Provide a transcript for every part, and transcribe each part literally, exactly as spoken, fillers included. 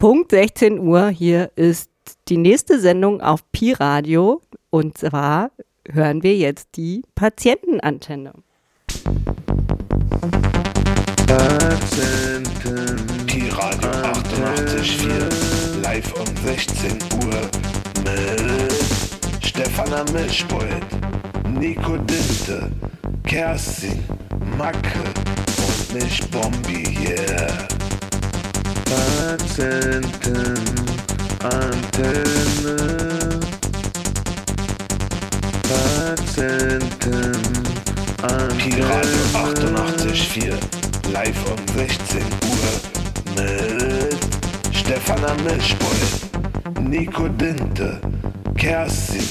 Punkt sechzehn Uhr. Hier ist die nächste Sendung auf Pi-Radio. Und zwar hören wir jetzt die Patientenantenne. Pi-Radio achtundachtzig Komma vier, live um sechzehn Uhr mit Stefan Milchbold, Nico Dinte, Kerstin, Macke und Mich Bombier. Patientenantenne. Patientenantenne. Pi-Radio achtundachtzig Komma vier, live um sechzehn Uhr mit Stefan Milchbold, Nico Dinte, Kerstin,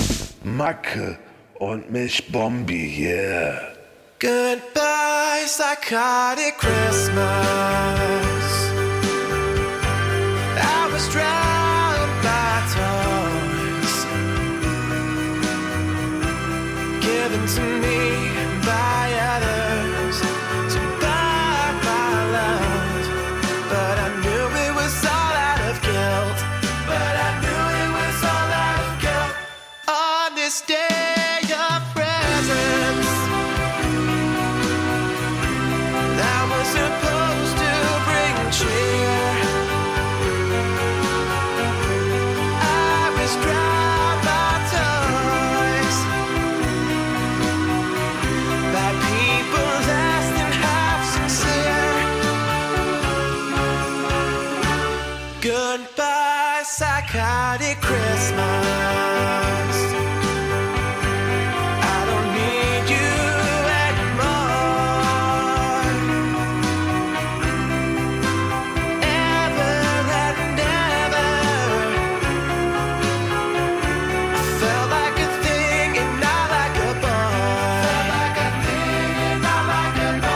Macke und Mich Bombier. Goodbye, Psychotic Christmas. I was drowned by toys given to me by others to buy my love, but I knew it was all out of guilt. But I knew it was all out of guilt. On this day of presents, I was supposed to bring cheer. Psychotic Christmas. I don't need you anymore. Ever and ever. I felt like a thing and not like a boy. Felt like a thing and not like a boy.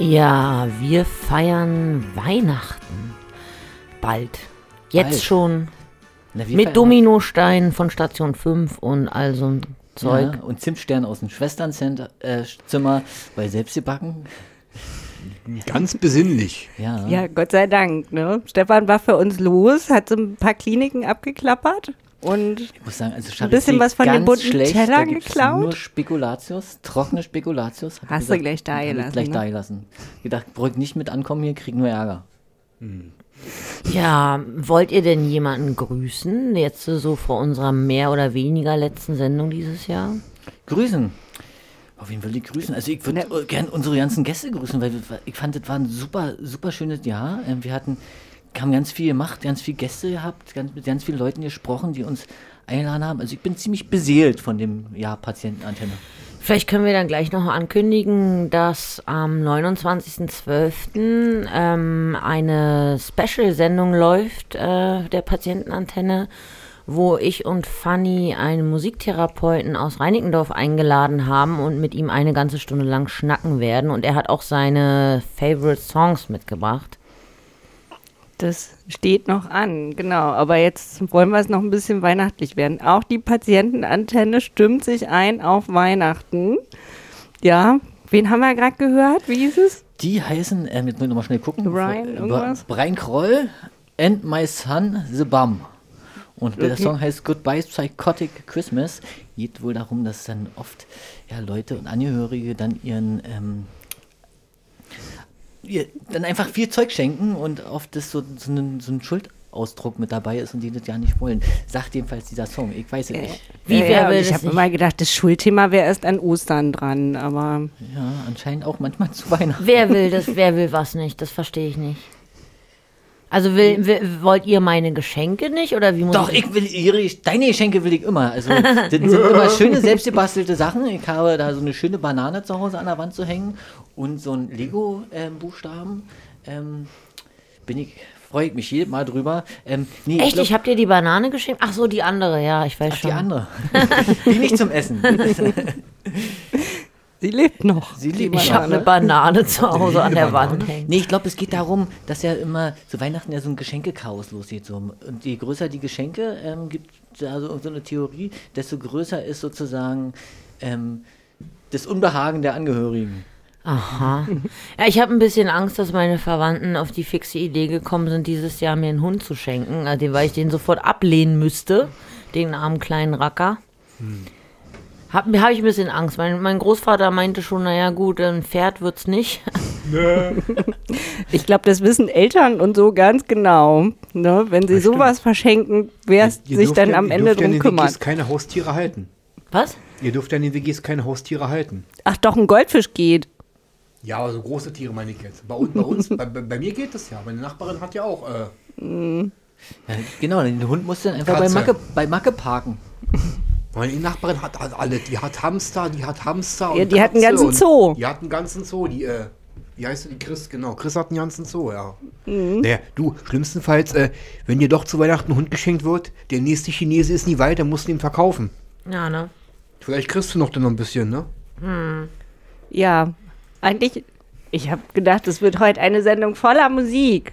Ja, wir feiern Weihnachten. Bald. Jetzt Bald. schon. Na, mit Dominosteinen von Station fünf und all so ein Zeug. Ja, und Zimtstern aus dem Schwesternzimmer äh, bei Selbstgebacken. Ganz besinnlich. Ja. ja, Gott sei Dank. Ne? Stefan war für uns los, hat so ein paar Kliniken abgeklappert. Und ich muss sagen, also ein bisschen was von den bunten Tellern geklaut. Nur Spekulatius, trockene Spekulatius. Hast gesagt, du gleich da gelassen. Gleich ne? da gelassen. Gedacht, brück nicht mit ankommen hier, kriegen wir Ärger. Hm. Ja, wollt ihr denn jemanden grüßen? Jetzt so vor unserer mehr oder weniger letzten Sendung dieses Jahr? Grüßen. Auf wen will ich grüßen? Also ich würde ne. gerne unsere ganzen Gäste grüßen, weil ich fand, das war ein super, super schönes Jahr. Wir hatten... haben ganz viel gemacht, ganz viele Gäste gehabt, ganz, mit ganz vielen Leuten gesprochen, die uns eingeladen haben. Also ich bin ziemlich beseelt von dem Jahr Patientenantenne. Vielleicht können wir dann gleich noch ankündigen, dass am neunundzwanzigsten zwölften ähm, eine Special-Sendung läuft, äh, der Patientenantenne, wo ich und Fanny einen Musiktherapeuten aus Reinickendorf eingeladen haben und mit ihm eine ganze Stunde lang schnacken werden. Und er hat auch seine Favorite Songs mitgebracht. Das steht noch an, genau. Aber jetzt wollen wir es noch ein bisschen weihnachtlich werden. Auch die Patientenantenne stimmt sich ein auf Weihnachten. Ja, wen haben wir gerade gehört? Wie hieß es? Die heißen, äh, jetzt muss ich nochmal schnell gucken. Brian, irgendwas? Brian Kroll and My Son, The Bum. Und okay. Der Song heißt Goodbye, Psychotic Christmas. Geht wohl darum, dass dann oft ja, Leute und Angehörige dann ihren... Ähm, dann einfach viel Zeug schenken und oft ist so, so, ein, so ein Schuldausdruck mit dabei ist und die das ja nicht wollen. Sagt jedenfalls dieser Song, ich weiß es äh, nicht. Wie äh, ja, ich habe immer gedacht, das Schuldthema wäre erst an Ostern dran, aber... Ja, anscheinend auch manchmal zu Weihnachten. Wer will das, wer will was nicht, das verstehe ich nicht. Also will, will, wollt ihr meine Geschenke nicht? Oder wie muss Doch, ich, ich will ihre, deine Geschenke will ich immer. Also das sind immer schöne, selbstgebastelte Sachen. Ich habe da so eine schöne Banane zu Hause an der Wand zu hängen und so ein Lego-Buchstaben. Ähm, ähm, bin ich... Freue ich mich jedes Mal drüber. Ähm, nee, Echt? Ich, ich habe dir die Banane geschenkt? Ach so, die andere, ja, ich weiß Ach, schon. die andere. Die nicht zum Essen. Sie lebt noch. Sie lebt ich habe eine Banane zu Hause an der Wand hängen. Nee, ich glaube, es geht darum, dass ja immer zu Weihnachten ja so ein Geschenkechaos losgeht. So. Und je größer die Geschenke, ähm, gibt es also so eine Theorie, desto größer ist sozusagen ähm, das Unbehagen der Angehörigen. Aha. Ja, ich habe ein bisschen Angst, dass meine Verwandten auf die fixe Idee gekommen sind, dieses Jahr mir einen Hund zu schenken, also, weil ich den sofort ablehnen müsste, den armen kleinen Racker. Hm. Habe hab ich ein bisschen Angst. Mein, mein Großvater meinte schon, naja gut, ein Pferd wird's nicht. Ich glaube, das wissen Eltern und so ganz genau. Ne? Wenn sie das sowas stimmt. verschenken, wer es sich dann ja, am Ende drum ja kümmert. Ihr keine Haustiere halten. Was? Ihr dürft ja in den W Gs keine Haustiere halten. Ach doch, ein Goldfisch geht. Ja, aber so große Tiere meine ich jetzt. Bei uns, bei, uns bei, bei mir geht das ja. Meine Nachbarin hat ja auch. Äh, mm. ja, genau, den Hund musst du dann einfach bei Macke, bei Macke parken. Meine Nachbarin hat alle. Die hat Hamster, die hat Hamster. Und ja, die hat einen ganzen Zoo. Die hat einen ganzen Zoo. Die, äh, wie heißt die? Chris, genau. Chris hat einen ganzen Zoo, ja. Mm. Naja, du, schlimmstenfalls, äh, wenn dir doch zu Weihnachten ein Hund geschenkt wird, der nächste Chinese ist nie weit, dann musst du ihn verkaufen. Ja, ne? Vielleicht kriegst du noch dann noch ein bisschen, ne? Hm. Ja. Eigentlich, ich habe gedacht, es wird heute eine Sendung voller Musik.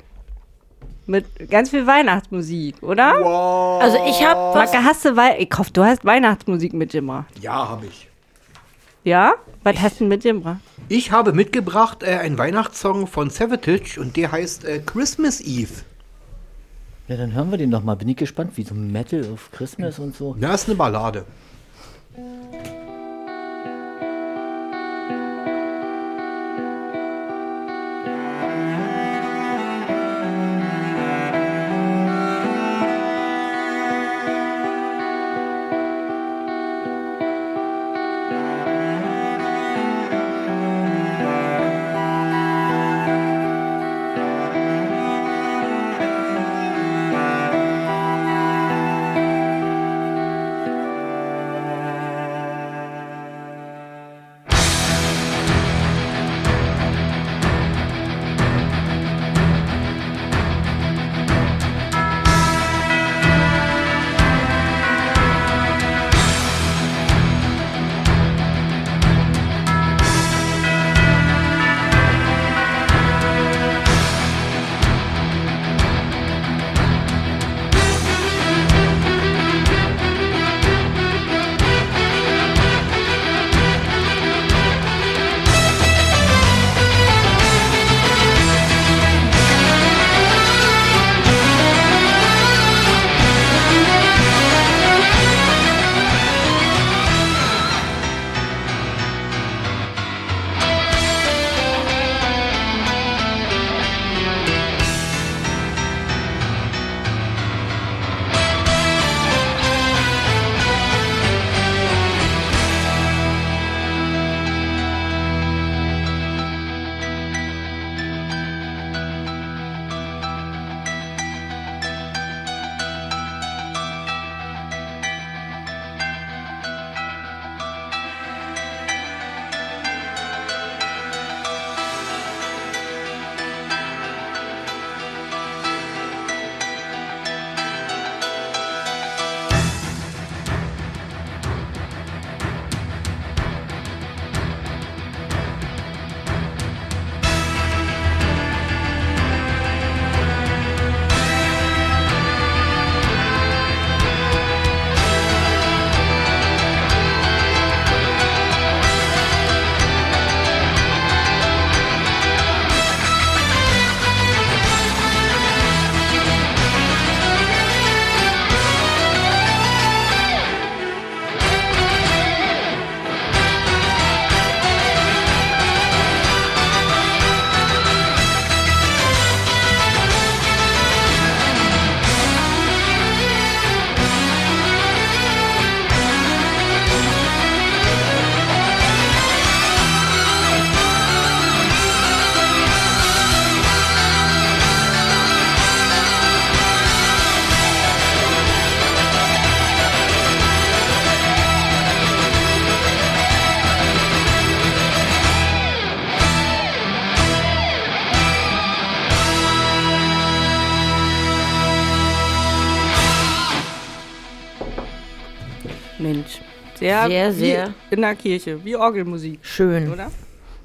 Mit ganz viel Weihnachtsmusik, oder? Wow. Also ich habe... Macke, hast du... Wei- ich hoffe, du hast Weihnachtsmusik mitgebracht. Ja, habe ich. Ja? Was ich, hast du mitgebracht? Ich habe mitgebracht äh, einen Weihnachtssong von Savatage und der heißt äh, Christmas Eve. Ja, dann hören wir den doch mal. Bin ich gespannt, wie so Metal auf Christmas und so. Na, ist eine Ballade. Mensch, sehr, sehr, sehr. In der Kirche, wie Orgelmusik. Schön. Oder?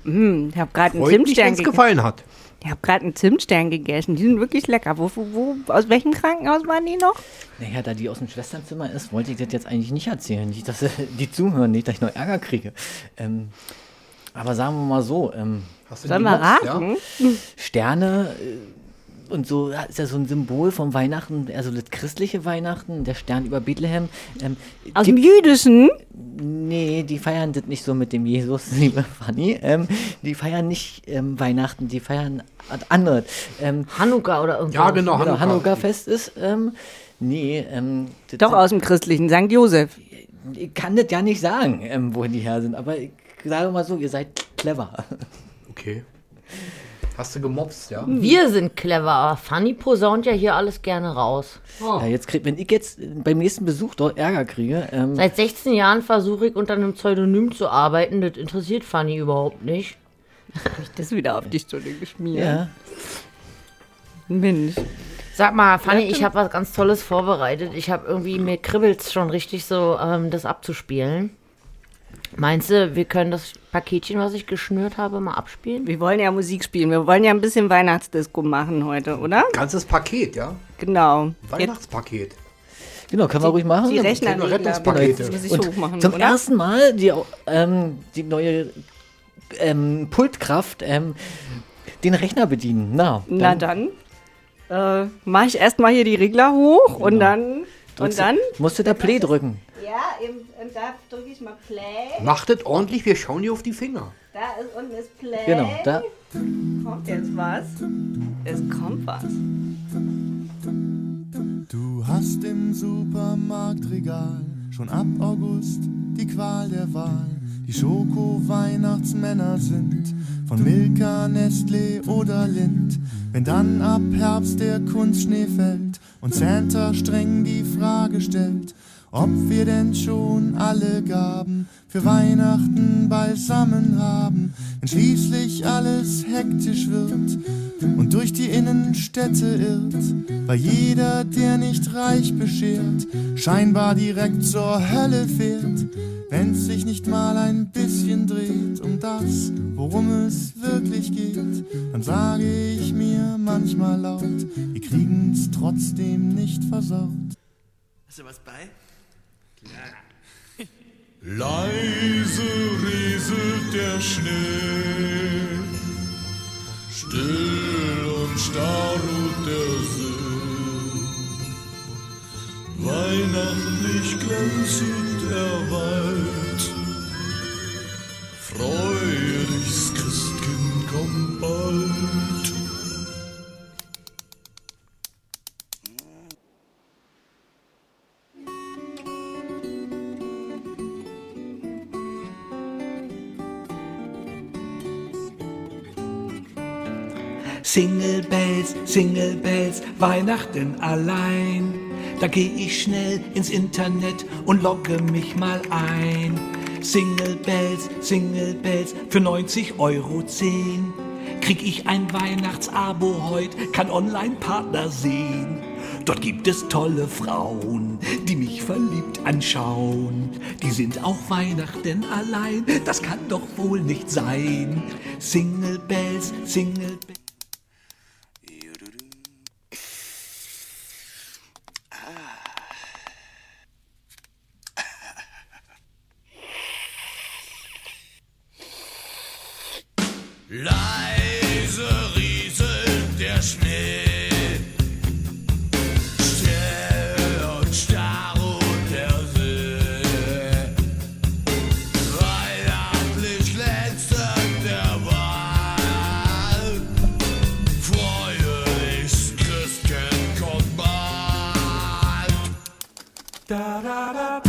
Mmh, ich habe gerade einen Zimtstern gegessen. gefallen hat. Ich habe gerade einen Zimtstern gegessen. Die sind wirklich lecker. Wo, wo, aus welchem Krankenhaus waren die noch? Naja, da die aus dem Schwesternzimmer ist, wollte ich das jetzt eigentlich nicht erzählen. Nicht, dass die zuhören, nicht, dass ich noch Ärger kriege. Ähm, aber sagen wir mal so. Ähm, Sollen wir raten? Ja? Sterne äh, und so, das ist ja so ein Symbol vom Weihnachten, also das christliche Weihnachten, der Stern über Bethlehem. Ähm, aus dem jüdischen? Nee, die feiern das nicht so mit dem Jesus, liebe Fanny. Ähm, die feiern nicht ähm, Weihnachten, die feiern andere. Ähm, Hanukkah oder irgendwas. Ja, genau, Hanukkah. Hanukkah-Fest ist. Ähm, nee. Ähm, Doch aus dem christlichen, Sankt Josef. Ich kann das ja nicht sagen, ähm, wo die her sind, aber ich sage mal so, ihr seid clever. Okay. Hast du gemobst, ja? Wir sind clever, aber Fanny posaunt ja hier alles gerne raus. Oh. Ja, jetzt krieg, wenn ich jetzt beim nächsten Besuch dort Ärger kriege... Ähm, Seit sechzehn Jahren versuche ich, unter einem Pseudonym zu arbeiten. Das interessiert Fanny überhaupt nicht. Hab ich das wieder auf dich Stunde geschmiert? Ja. Mensch. Sag mal, Fanny, ich habe was ganz Tolles vorbereitet. Ich habe irgendwie, mir kribbelt's schon richtig so, ähm, das abzuspielen. Meinst du, wir können das Paketchen, was ich geschnürt habe, mal abspielen? Wir wollen ja Musik spielen. Wir wollen ja ein bisschen Weihnachtsdisco machen heute, oder? Ganzes Paket, ja? Genau. Weihnachtspaket. Genau, können die, wir ruhig machen. Die Rechnerrettungspakete. Das muss ich hochmachen, zum oder? ersten Mal die, ähm, die neue ähm, Pultkraft ähm, den Rechner bedienen. Na dann, dann äh, mache ich erstmal hier die Regler hoch genau. und dann... Und dann? Musst du da Play drücken. Ja, eben, und da drücke ich mal Play. Macht das ordentlich, wir schauen hier auf die Finger. Da ist unten ist Play. Genau, da. Kommt jetzt was? Es kommt was. Du hast im Supermarktregal schon ab August die Qual der Wahl. Die Schoko-Weihnachtsmänner sind von Milka, Nestlé oder Lind. Wenn dann ab Herbst der Kunstschnee fällt und Santa streng die Frage stellt, ob wir denn schon alle Gaben für Weihnachten beisammen haben, wenn schließlich alles hektisch wird und durch die Innenstädte irrt, weil jeder, der nicht reich beschert, scheinbar direkt zur Hölle fährt, wenn's sich nicht mal ein bisschen dreht um das, worum es wirklich geht, dann sage ich mir manchmal laut, wir kriegen's trotzdem nicht versaut. Hast du was bei? Klar. Leise rieselt der Schnee, still und starr ruht der See, weihnachtlich glänzend der Wald, freue dich, Christkind kommt bald. Single Bells, Single Bells, Weihnachten allein. Da geh ich schnell ins Internet und logge mich mal ein. Single Bells, Single Bells, für neunzig Euro zehn. Krieg ich ein Weihnachtsabo heut, kann Online-Partner sehen. Dort gibt es tolle Frauen, die mich verliebt anschauen. Die sind auch Weihnachten allein, das kann doch wohl nicht sein. Single Bells, Single Bells. Leise rieselt der Schnee, still und starr ruht der See, weihnachtlich glänzend der Wald, freue dich, Christkind kommt bald. Da, da, da, da.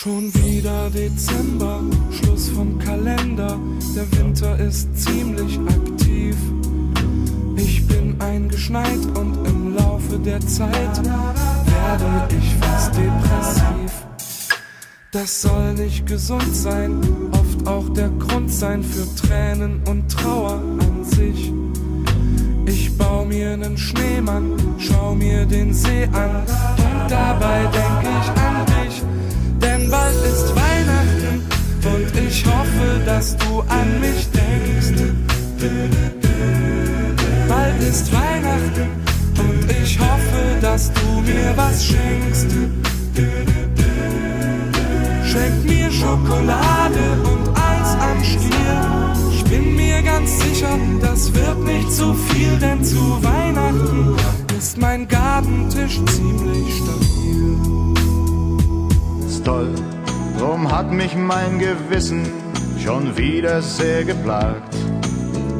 Schon wieder Dezember, Schluss vom Kalender, der Winter ist ziemlich aktiv. Ich bin eingeschneit und im Laufe der Zeit werde ich fast depressiv. Das soll nicht gesund sein, oft auch der Grund sein für Tränen und Trauer an sich. Ich bau mir nen Schneemann, schau mir den See an und dabei denk ich an dich. Denn bald ist Weihnachten und ich hoffe, dass du an mich denkst. Bald ist Weihnachten und ich hoffe, dass du mir was schenkst. Schenk mir Schokolade und Eis am Stiel. Ich bin mir ganz sicher, das wird nicht zu viel, denn zu Weihnachten ist mein Gabentisch ziemlich stabil. Ist toll, drum hat mich mein Gewissen schon wieder sehr geplagt.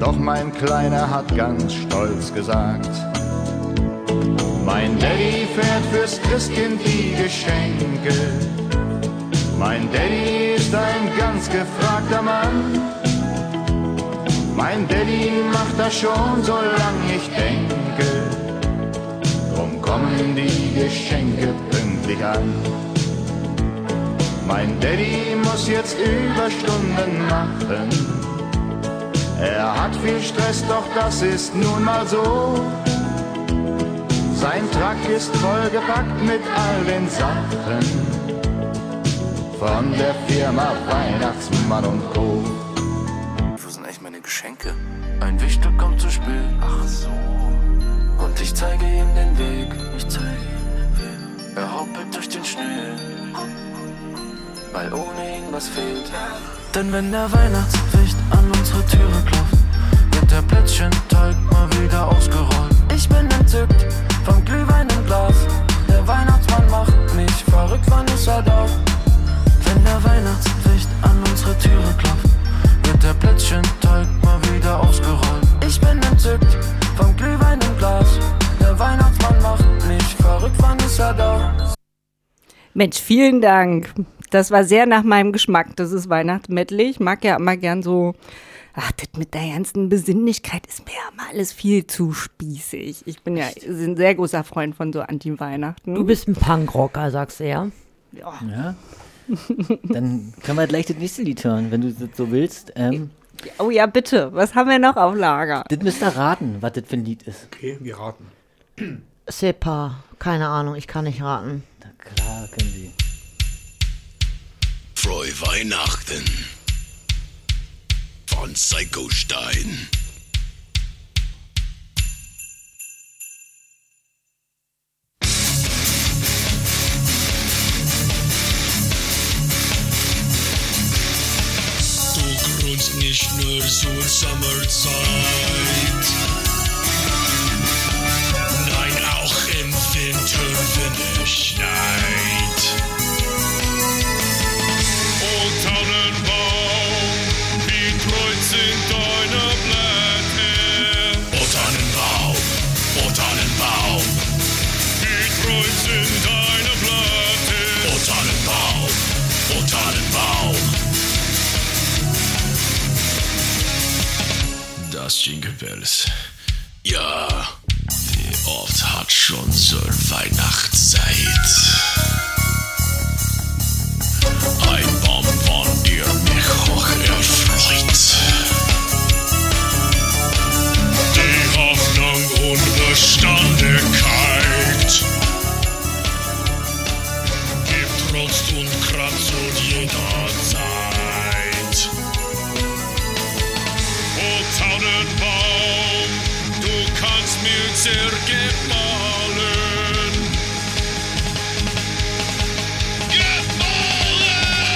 Doch mein Kleiner hat ganz stolz gesagt: Mein Daddy fährt fürs Christkind die Geschenke. Mein Daddy ist ein ganz gefragter Mann. Mein Daddy macht das schon, solange ich denke. Drum kommen die Geschenke pünktlich an. Mein Daddy muss jetzt Überstunden machen. Er hat viel Stress, doch das ist nun mal so. Sein Truck ist vollgepackt mit all den Sachen von der Firma Weihnachtsmann und Co. Wo sind eigentlich meine Geschenke? Ein Wichtel kommt zu spät. Ach so. Und ich zeige ihm den Weg. Ich zeige ihm den Weg. Er hoppelt durch den Schnee, weil ohne ihn was fehlt. Denn wenn der Weihnachtswicht an unsere Türe klopft, wird der Plätzchenteig mal wieder ausgerollt. Ich bin entzückt vom Glühwein im Glas. Der Weihnachtsmann macht mich verrückt, wann ist er da? Wenn der Weihnachtslicht an unsere Türe klopft, wird der Blitzchenteig mal wieder ausgerollt. Ich bin entzückt vom Glühwein im Glas. Der Weihnachtsmann macht mich verrückt, wann ist er da? Mensch, vielen Dank. Das war sehr nach meinem Geschmack. Das ist Weihnachtsmedley. Ich mag ja immer gern so. Ach, das mit der ganzen Besinnlichkeit ist mir ja mal alles viel zu spießig. Ich bin ja ein sehr großer Freund von so Anti-Weihnachten. Du bist ein Punkrocker, sagst du ja. Ja. Ja. Dann können wir gleich das nächste Lied hören, wenn du das so willst. Ähm, oh ja, bitte. Was haben wir noch auf Lager? Das müsst ihr raten, was das für ein Lied ist. Okay, wir raten. Sepa, keine Ahnung, ich kann nicht raten. Na klar, können Sie. Frohe Weihnachten von Psycho Stein. Uns nicht nur zur Sommerzeit, nein, auch im Winter, wenn es schneit. Oh Tannenbaum, wie kreuz sind deine Blätter. Oh Tannenbaum, oh Tannenbaum, wie kreuz sind deine Blätter. Oh Tannenbaum, oh Tannenbaum. Das Jingle Bells. Ja, wie oft hat schon zur Weihnachtszeit ein Baum von dir mich hoch erfreut. Die Hoffnung und Beständigkeit gibt Trost und Kraft zu jeder Zeit. Tannenbaum, du kannst mir Zirke malen. Gib malen!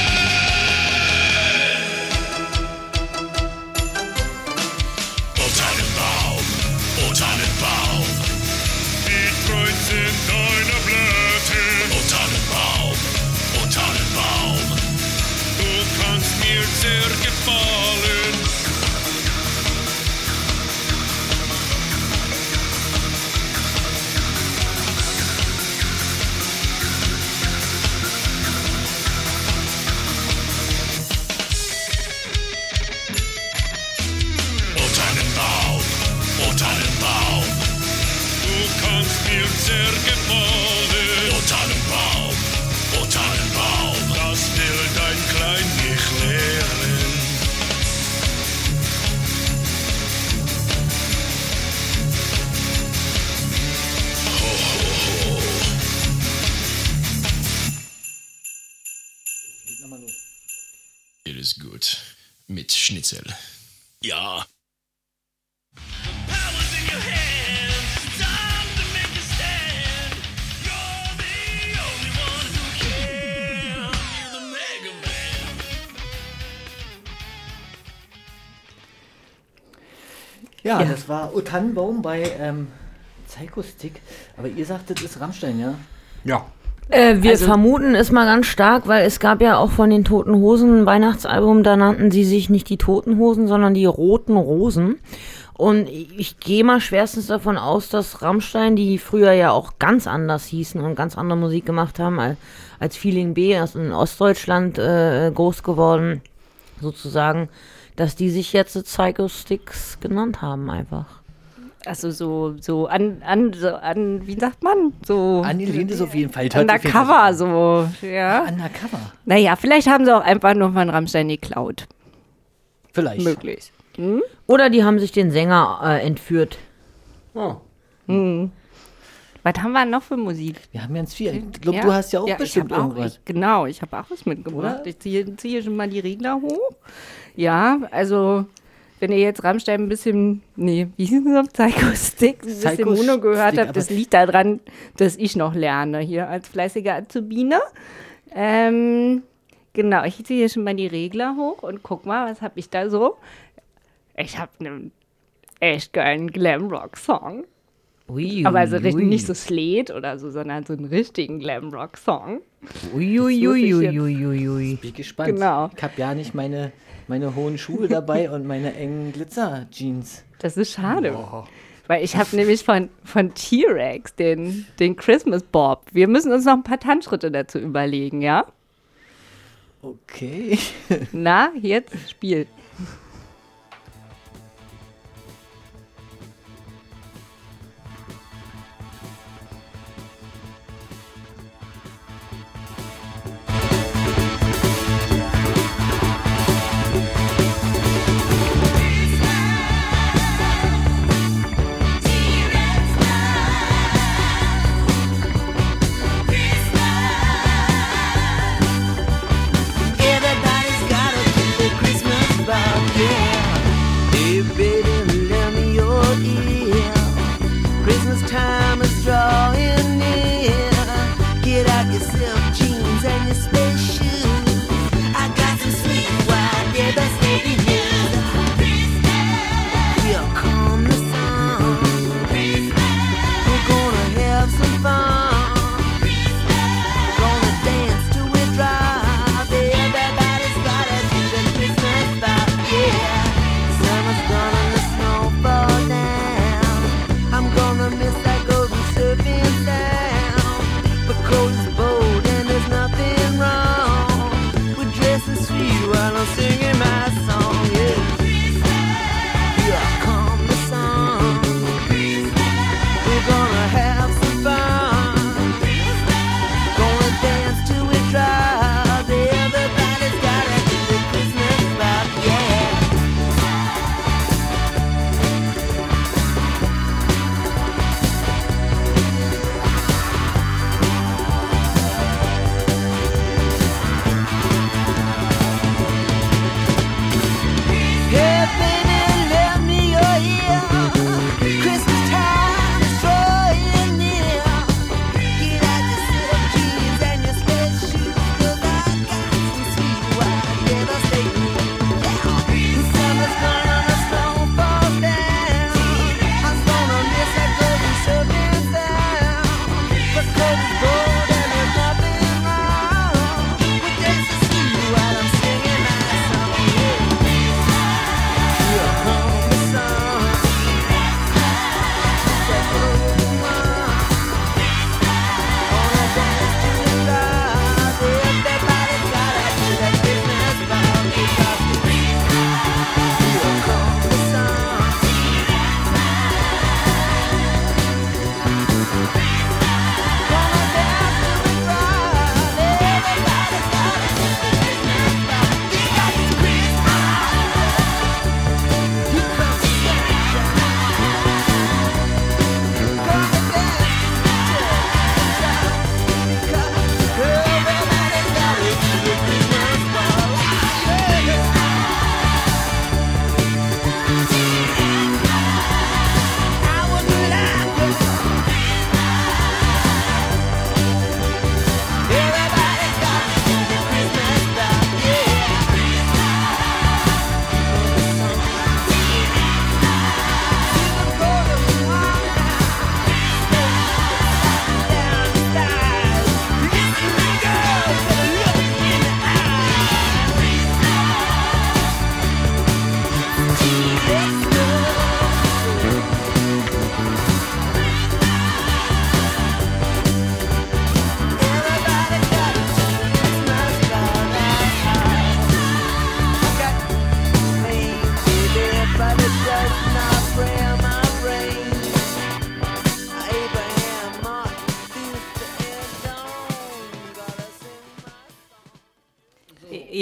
Oh Tannenbaum, oh Tannenbaum, die Kreuz in deiner Blüte. Oh Tannenbaum, oh Tannenbaum, du kannst mir Zirke malen. Sehr gefallen. Oh Tannenbaum, oh Tannenbaum, das It is good. Mit Schnitzel. Ja. Ja, ja, das war O Tannenbaum bei ähm, Psycho Stick. Aber ihr sagtet, es ist Rammstein, ja? Ja. Äh, wir also, vermuten es mal ganz stark, weil es gab ja auch von den Toten Hosen ein Weihnachtsalbum, da nannten sie sich nicht die Toten Hosen, sondern die Roten Rosen. Und ich gehe mal schwerstens davon aus, dass Rammstein, die früher ja auch ganz anders hießen und ganz andere Musik gemacht haben, als, als Feeling B, also in Ostdeutschland äh, groß geworden, sozusagen, dass die sich jetzt Psycho Sticks genannt haben einfach. Also so, so an, an, so an, wie sagt man? So angelehnt ist auf jeden Fall. Undercover, so, ja. Undercover? Naja, vielleicht haben sie auch einfach nur von Rammstein geklaut. Vielleicht. Möglich. Hm? Oder die haben sich den Sänger äh, entführt. Oh. Hm. Was haben wir noch für Musik? Wir haben ganz viel. Ich glaube, ja, du hast ja auch ja, bestimmt ich irgendwas. Auch, ich, genau, ich habe auch was mitgebracht. Oder? Ich ziehe, ziehe schon mal die Regler hoch. Ja, also... Wenn ihr jetzt Rammstein ein bisschen, nee, wie hieß es noch, Psycho Stick, ein bisschen Mono gehört habt, das liegt daran, dass ich noch lerne hier als fleißiger Azubine. Ähm, genau, ich ziehe hier schon mal die Regler hoch und guck mal, was habe ich da so? Ich habe einen echt geilen Glamrock-Song. Ui, aber also ui, nicht so Slate oder so, sondern so einen richtigen Glamrock-Song. Uiuiuiuiuiui. Ich bin gespannt. Genau. Ich habe ja nicht meine, meine hohen Schuhe dabei und meine engen Glitzer-Jeans. Das ist schade. Oh. Weil ich habe nämlich von, von T-Rex den, den Christmas Bob. Wir müssen uns noch ein paar Tanzschritte dazu überlegen, ja? Okay. Na, jetzt spiel.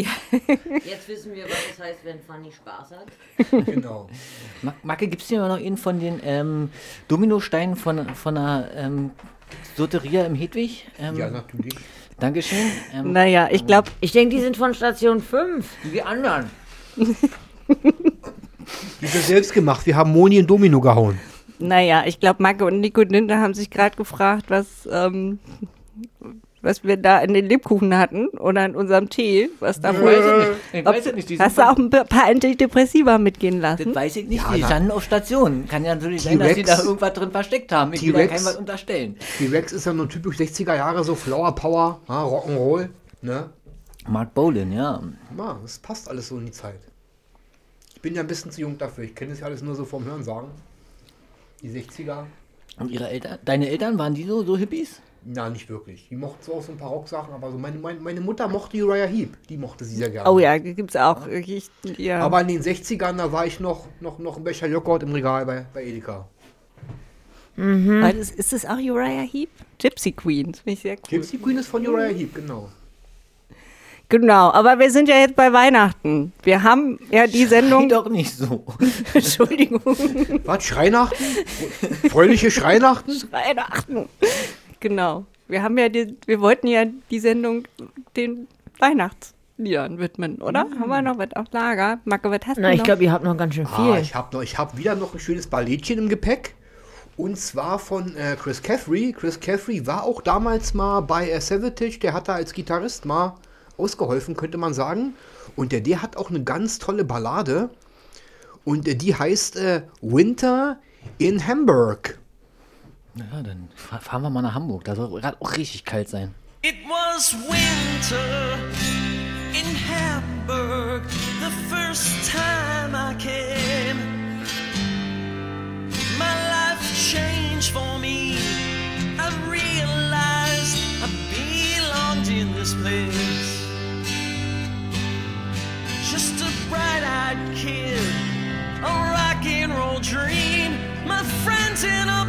Funny. Jetzt wissen wir, was es das heißt, wenn Funny Spaß hat. Genau. Macke, gibt es dir immer noch einen von den ähm, Dominosteinen von, von einer ähm, Soteria im Hedwig? Ähm, ja, natürlich. Dankeschön. Ähm, naja, ich glaube... Ich denke, die sind von Station fünf. Wie die anderen. Die sind selbst gemacht. Wir haben Moni in Domino gehauen. Naja, ich glaube, Macke und Nico Dinte haben sich gerade gefragt, was... Ähm, was wir da in den Lebkuchen hatten oder in unserem Tee, was da wohl... Ich weiß es nicht. Hast du auch ein paar Antidepressiva mitgehen lassen? Das weiß ich nicht. Ja, die standen auf Station. Kann ja natürlich sein, dass die da irgendwas drin versteckt haben. Ich will da keinem was unterstellen. T-Rex ist ja nur typisch sechziger Jahre, so Flower Power, ja, Rock'n'Roll. Ne? Marc Bolan, ja. Ja, das passt alles so in die Zeit. Ich bin ja ein bisschen zu jung dafür. Ich kenne das ja alles nur so vom Hörensagen. Die sechziger. Und ihre Eltern, deine Eltern, waren die so, so Hippies? Na, nicht wirklich. Die mochten so auch so ein paar Rocksachen, aber so meine, meine, meine Mutter mochte Uriah Heep. Die mochte sie sehr gerne. Oh ja, gibt's auch. Ja. Ich, ja. Aber in den sechzigern, da war ich noch, noch, noch ein Becher Joghurt im Regal bei, bei Edeka. Mhm. Aber das, ist das auch Uriah Heep? Gypsy Queen, das finde ich sehr cool. Gypsy Queen ist von Uriah Heep, genau. Genau, aber wir sind ja jetzt bei Weihnachten. Wir haben ja die Sendung... Schrei doch nicht so. Entschuldigung. Was, Schreinachten? Fröhliche Schreinachten? Schreinachten. Genau. Wir haben ja die, wir wollten ja die Sendung den Weihnachtsliedern widmen, oder? Mhm. Haben wir noch was auf Lager? Marco, was hast du noch? Na, ich glaube, ihr habt noch ganz schön viel. Ah, ich habe noch, ich habe wieder noch ein schönes Ballettchen im Gepäck. Und zwar von äh, Chris Caffery. Chris Caffery war auch damals mal bei äh, Savage. Der hat da als Gitarrist mal ausgeholfen, könnte man sagen. Und der, der hat auch eine ganz tolle Ballade. Und äh, die heißt äh, Winter in Hamburg. Ja, dann fahren wir mal nach Hamburg. Da soll gerade auch richtig kalt sein. It was winter in Hamburg the first time I came. My life changed for me. I realized I belonged in this place. Just a bright-eyed kid, a rock and roll dream. My friends in a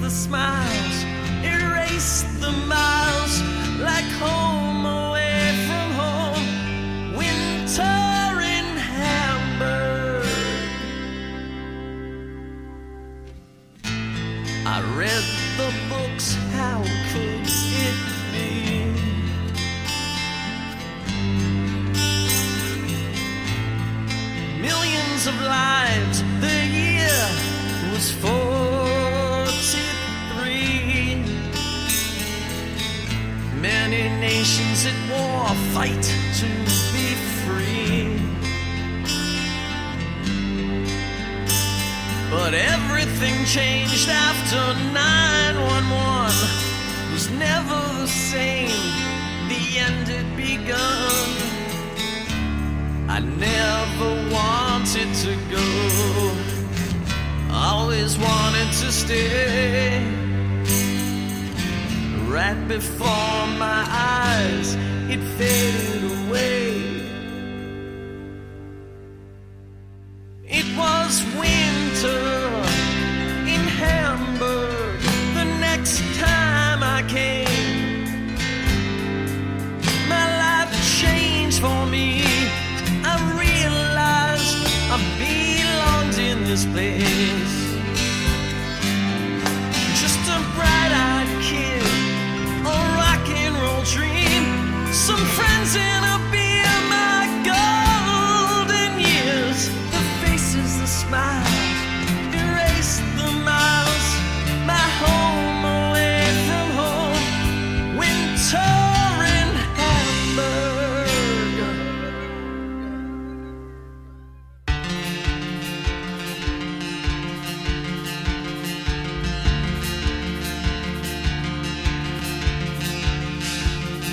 the smiles erase the miles like home away from home. Winter in Hamburg. I read the books, how could it be? Millions of lives, the year was full. Many nations at war fight to be free, but everything changed after nine one one was never the same. The end had begun. I never wanted to go, always wanted to stay. Right before my eyes, it faded away. It was winter in Hamburg the next time I came. My life changed for me. I realized I belonged in this place. Just a bright-eyed kid, dream, some friends in a beer, my golden years, the faces, the smiles, erase the miles, my home away from home, winter in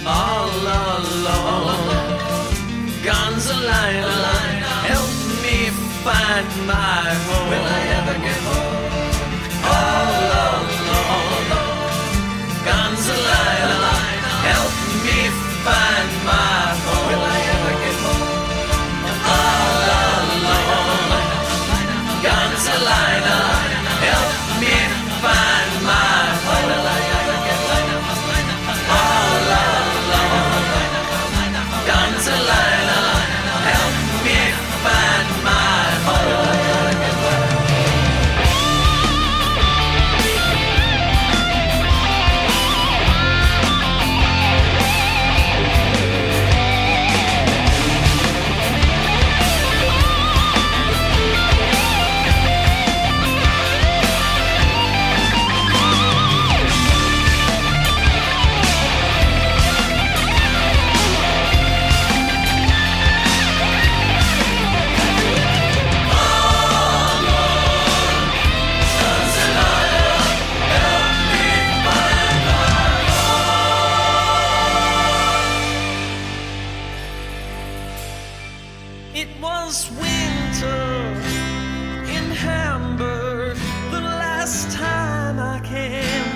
Gonzalina, help me find my home. Will I ever get home? All alone. Gonzalina, help me find my home. Will I ever get home? All alone. Gonzalina, help me find my home. Will I ever get home? this winter in Hamburg, the last time I came.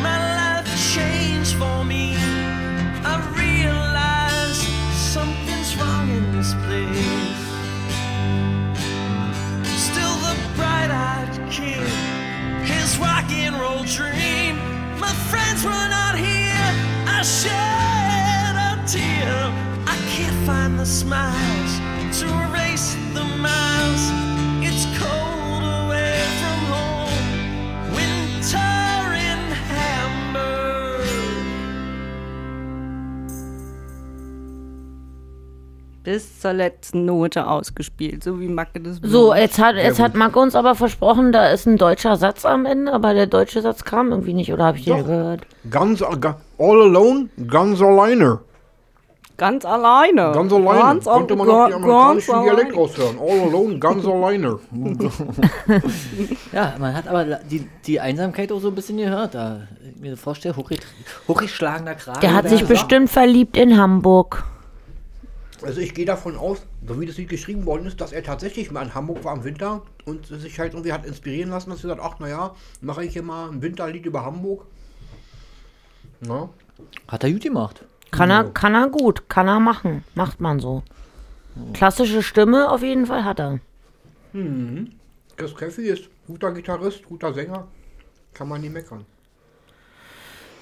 My life changed for me. I realized something's wrong in this place. Still the bright-eyed kid, his rock and roll dream. My friends were not here. I shed a tear. I can't find the smiles to erase the miles. It's cold away from home. Winter in Hamburg. Bis zur letzten Note ausgespielt, so wie Macke das will. So, jetzt hat, jetzt hat Macke uns aber versprochen, da ist ein deutscher Satz am Ende, aber der deutsche Satz kam irgendwie nicht, oder habe ich den gehört? Ganz, all alone, ganz alleine. Ganz alleine. Ganz alleine. Ganz Konnte man auch die amerikanischen Dialekt raushören. All alone, ganz alleine. Ja, man hat aber die, die Einsamkeit auch so ein bisschen gehört. Da, ich mir vorstelle, hochgeschlagener Kragen. Der hat sich der bestimmt sagt. verliebt in Hamburg. Also ich gehe davon aus, so wie das Lied geschrieben worden ist, dass er tatsächlich mal in Hamburg war im Winter und sich halt irgendwie hat inspirieren lassen, dass er sagt, ach naja, mache ich hier mal ein Winterlied über Hamburg. Na? Hat er gut gemacht. Kann er, kann er gut, kann er machen. Macht man so. Klassische Stimme auf jeden Fall hat er. Hm. Chris Caffery ist guter Gitarrist, guter Sänger. Kann man nie meckern.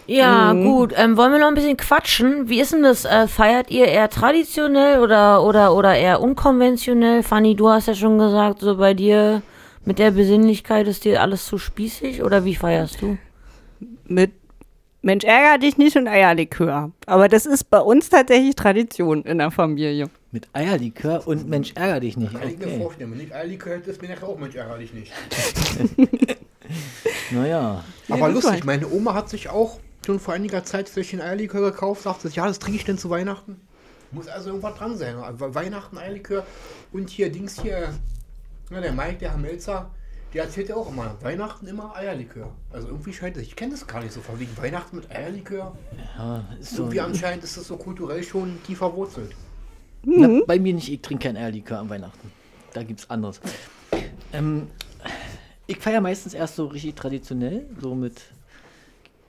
Ja, mhm. gut. Ähm, wollen wir noch ein bisschen quatschen? Wie ist denn das? Äh, feiert ihr eher traditionell oder, oder, oder eher unkonventionell? Fanny, du hast ja schon gesagt, so bei dir mit der Besinnlichkeit ist dir alles zu spießig. Oder wie feierst du? Mit Mensch, ärger dich nicht und Eierlikör. Aber das ist bei uns tatsächlich Tradition in der Familie. Mit Eierlikör und Mensch, ärger dich nicht. Das kann ich mir vorstellen. Wenn ich Eierlikör hätte, ist mir nachher auch Mensch, ärger dich nicht. Naja. Aber ja, lustig, meine Oma hat sich auch schon vor einiger Zeit Fläschchen Eierlikör gekauft, sagte, ja, das trinke ich denn zu Weihnachten. Muss also irgendwas dran sein. Weihnachten, Eierlikör und hier Dings hier, na, der Mike, der Hamelzer, der erzählt ja auch immer, Weihnachten immer Eierlikör. Also irgendwie scheint es, ich kenne das gar nicht so, von wegen Weihnachten mit Eierlikör. Ja, ist so. Irgendwie anscheinend ist das so kulturell schon tief verwurzelt. Mhm. Na, bei mir nicht, ich trinke kein Eierlikör an Weihnachten. Da gibt's anderes. Ähm, ich feiere meistens erst so richtig traditionell, so mit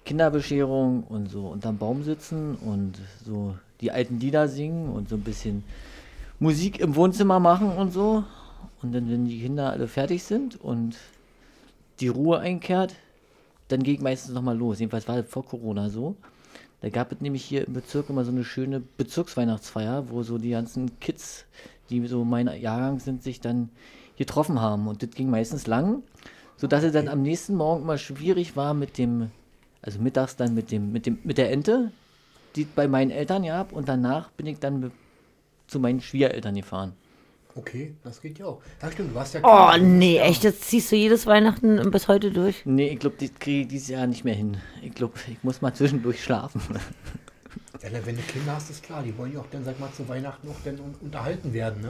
Kinderbescherung und so unterm Baum sitzen und so die alten Lieder singen und so ein bisschen Musik im Wohnzimmer machen und so. Und dann, wenn die Kinder alle fertig sind und die Ruhe einkehrt, dann geht meistens nochmal los. Jedenfalls war das vor Corona so. Da gab es nämlich hier im Bezirk immer so eine schöne Bezirksweihnachtsfeier, wo so die ganzen Kids, die so mein Jahrgang sind, sich dann getroffen haben. Und das ging meistens lang, sodass es dann am nächsten Morgen immer schwierig war mit dem, also mittags dann mit dem, mit dem, mit der Ente, die es bei meinen Eltern gab. Und danach bin ich dann zu meinen Schwiegereltern gefahren. Okay, das geht ja auch. Ja, stimmt, du warst ja oh, nee, Jahr. Echt, jetzt ziehst du jedes Weihnachten bis heute durch? Nee, ich glaube, das kriege ich dieses Jahr nicht mehr hin. Ich glaube, ich muss mal zwischendurch schlafen. Ja, wenn du Kinder hast, ist klar, die wollen ja auch dann, sag mal, zu Weihnachten auch dann unterhalten werden, ne?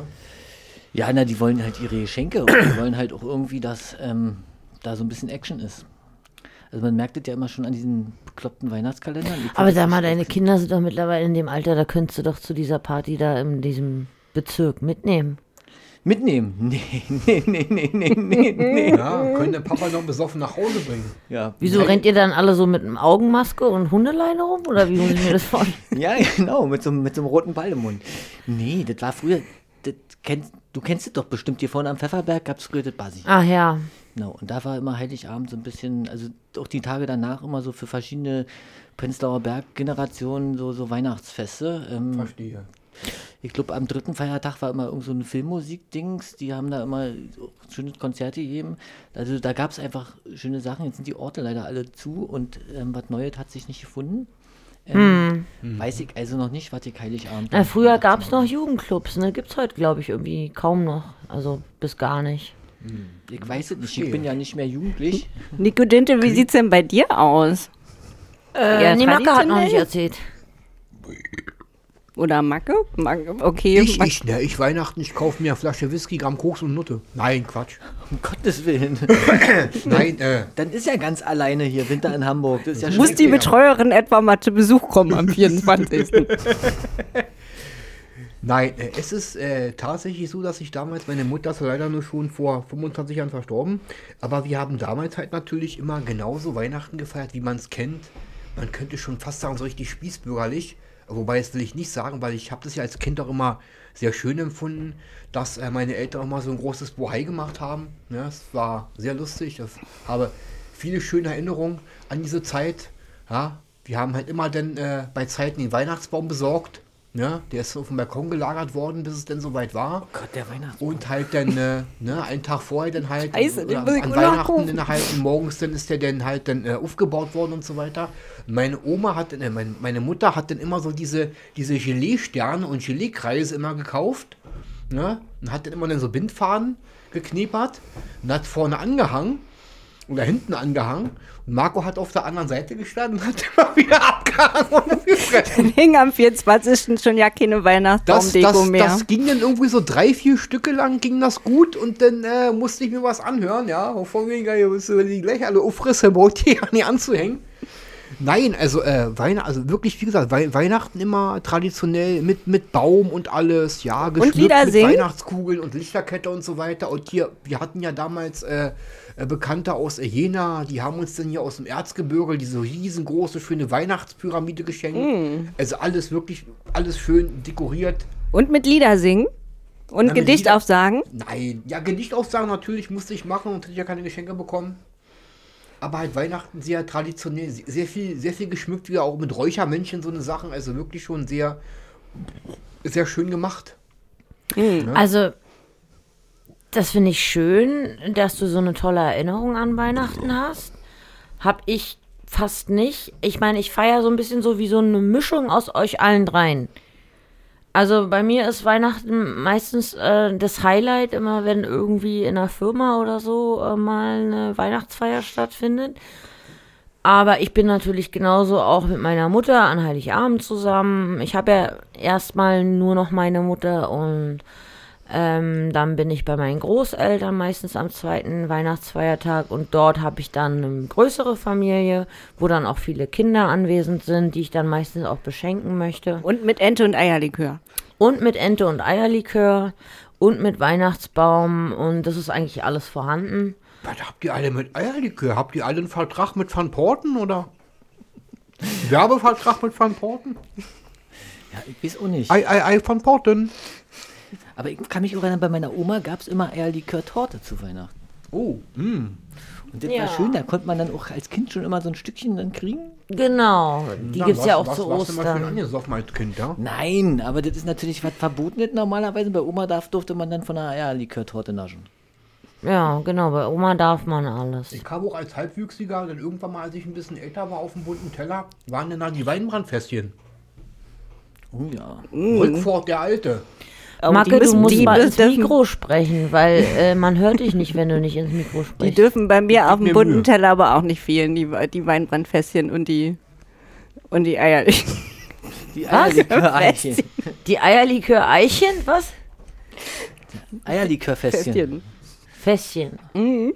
Ja, na, die wollen halt ihre Geschenke und die wollen halt auch irgendwie, dass ähm, da so ein bisschen Action ist. Also man merkt es ja immer schon an diesen bekloppten Weihnachtskalendern. Aber sag mal, deine Kinder sind doch mittlerweile in dem Alter, da könntest du doch zu dieser Party da in diesem Bezirk mitnehmen. Mitnehmen? Nee, nee, nee, nee, nee, nee, nee. Ja, können den Papa noch besoffen nach Hause bringen. Ja. Wieso Nein. rennt ihr dann alle so mit einer Augenmaske und Hundeleine rum? Oder wie muss ich mir das vorstellen? Ja, genau, mit so, mit so einem roten Ball im Mund. Nee, das war früher, das kennst, du kennst es doch bestimmt, hier vorne am Pfefferberg gab es früher das Bassi. Ach ja. Genau, und da war immer Heiligabend so ein bisschen, also auch die Tage danach immer so für verschiedene Prenzlauer Berg-Generationen so, so Weihnachtsfeste. Ähm, Verstehe. Ich glaube, am dritten Feiertag war immer irgend so ein Filmmusik-Dings. Die haben da immer schöne Konzerte gegeben. Also da gab es einfach schöne Sachen. Jetzt sind die Orte leider alle zu und ähm, was Neues hat sich nicht gefunden. Ähm, hm. Weiß ich also noch nicht, was ich Heiligabend... Na, früher gab es noch Jugendclubs, ne? Gibt es heute, glaube ich, irgendwie kaum noch. Also bis gar nicht. Hm. Ich weiß es nicht, ich bin ja nicht mehr jugendlich. Nico Dinte, wie sieht's denn bei dir aus? Äh, ja, nee, Macke hat noch nicht erzählt. Oder Macke? Macke? Okay. Ich, Macke. Ich, ne, ich Weihnachten, ich kaufe mir eine Flasche Whisky, Gramm Koks und Nutte. Nein, Quatsch. Um Gottes Willen. Nein, äh. Dann ist ja ganz alleine hier Winter in Hamburg. Das ist ja muss die Betreuerin etwa mal zu Besuch kommen am vierundzwanzigsten Nein, es ist äh, tatsächlich so, dass ich damals, meine Mutter ist leider nur schon vor fünfundzwanzig Jahren verstorben, aber wir haben damals halt natürlich immer genauso Weihnachten gefeiert, wie man es kennt. Man könnte schon fast sagen, so richtig spießbürgerlich, wobei das will ich nicht sagen, weil ich habe das ja als Kind auch immer sehr schön empfunden, dass äh, meine Eltern auch mal so ein großes Bohai gemacht haben. Ja, es war sehr lustig, ich habe viele schöne Erinnerungen an diese Zeit. Ja, wir haben halt immer dann äh, bei Zeiten den Weihnachtsbaum besorgt. Ne? Der ist auf dem Balkon gelagert worden, bis es denn soweit war. Oh Gott, der Weihnachtsbaum. Und halt dann, äh, ne, einen Tag vorher dann halt, Scheiße, oder an Weihnachten dann halt, und morgens dann ist der dann halt dann äh, aufgebaut worden und so weiter. Und meine Oma hat, äh, meine, meine Mutter hat dann immer so diese, diese Gelee-Sterne und Gelee-Kreise immer gekauft. Ne? Und hat dann immer dann so Bindfaden geknebert und hat vorne angehangen. Oder hinten angehangen. Und Marco hat auf der anderen Seite gestanden und hat immer wieder abgehangen und gefressen. Hing am vierundzwanzigsten schon ja keine Weihnachtsbaumdeko das, das, mehr. Das ging dann irgendwie so drei, vier Stücke lang, ging das gut. Und dann äh, musste ich mir was anhören. Ja, von wegen, ihr müsst die gleich alle auffressen, braucht die ja nicht anzuhängen. Nein, also äh, Weihnachten, also wirklich, wie gesagt, We- Weihnachten immer traditionell mit, mit Baum und alles, ja, geschmückt und mit Weihnachtskugeln und Lichterkette und so weiter. Und hier, wir hatten ja damals äh, Bekannte aus Jena, die haben uns dann hier aus dem Erzgebirge diese riesengroße, schöne Weihnachtspyramide geschenkt. Mm. Also alles wirklich, alles schön dekoriert. Und mit Lieder singen? Und Na, Gedicht Lieder- aufsagen? Nein, ja, Gedicht aufsagen natürlich musste ich machen und hätte ja keine Geschenke bekommen. Aber halt Weihnachten sehr traditionell, sehr viel, sehr viel geschmückt, wieder auch mit Räuchermännchen, so eine Sachen. Also wirklich schon sehr, sehr schön gemacht. Mhm. Ne? Also, das finde ich schön, dass du so eine tolle Erinnerung an Weihnachten hast. Hab ich fast nicht. Ich meine, ich feiere so ein bisschen so wie so eine Mischung aus euch allen dreien. Also bei mir ist Weihnachten meistens äh, das Highlight, immer wenn irgendwie in einer Firma oder so äh, mal eine Weihnachtsfeier stattfindet. Aber ich bin natürlich genauso auch mit meiner Mutter an Heiligabend zusammen. Ich habe ja erstmal nur noch meine Mutter und ähm, dann bin ich bei meinen Großeltern meistens am zweiten Weihnachtsfeiertag. Und dort habe ich dann eine größere Familie, wo dann auch viele Kinder anwesend sind, die ich dann meistens auch beschenken möchte. Und mit Ente und Eierlikör. Und mit Ente und Eierlikör und mit Weihnachtsbaum. Und das ist eigentlich alles vorhanden. Was habt ihr alle mit Eierlikör? Habt ihr alle einen Vertrag mit Van Porten oder? Werbevertrag mit Van Porten? Ja, ich weiß auch nicht. Ei, ei, ei, Van Porten. Aber ich kann mich erinnern, bei meiner Oma gab es immer Eierlikör-Torte zu Weihnachten. Oh, mh. Und das ja. war schön, da konnte man dann auch als Kind schon immer so ein Stückchen dann kriegen. Genau, die gibt es ja auch was, zu Ostern. Was warst du angesoffen als Kind, ja? Nein, aber das ist natürlich was Verbotenes normalerweise. Bei Oma darf, durfte man dann von einer Eierlikör-Torte naschen. Ja, genau, bei Oma darf man alles. Ich kam auch als Halbwüchsiger, dann irgendwann mal, als ich ein bisschen älter war, auf dem bunten Teller, waren dann da die Weinbrandfässchen. Oh ja. Mhm. Rückfort der Alte. Marke, du musst mal ins Mikro sprechen, weil äh, man hört dich nicht, wenn du nicht ins Mikro sprichst. Die dürfen bei mir auf dem bunten Teller aber auch nicht fehlen, die, die Weinbrandfässchen und die, und die Eierlikör. Die Eierlikör-Eichen. Die Eierlikör-Eichen, was? Eierlikör-Fässchen. Fässchen. Mhm.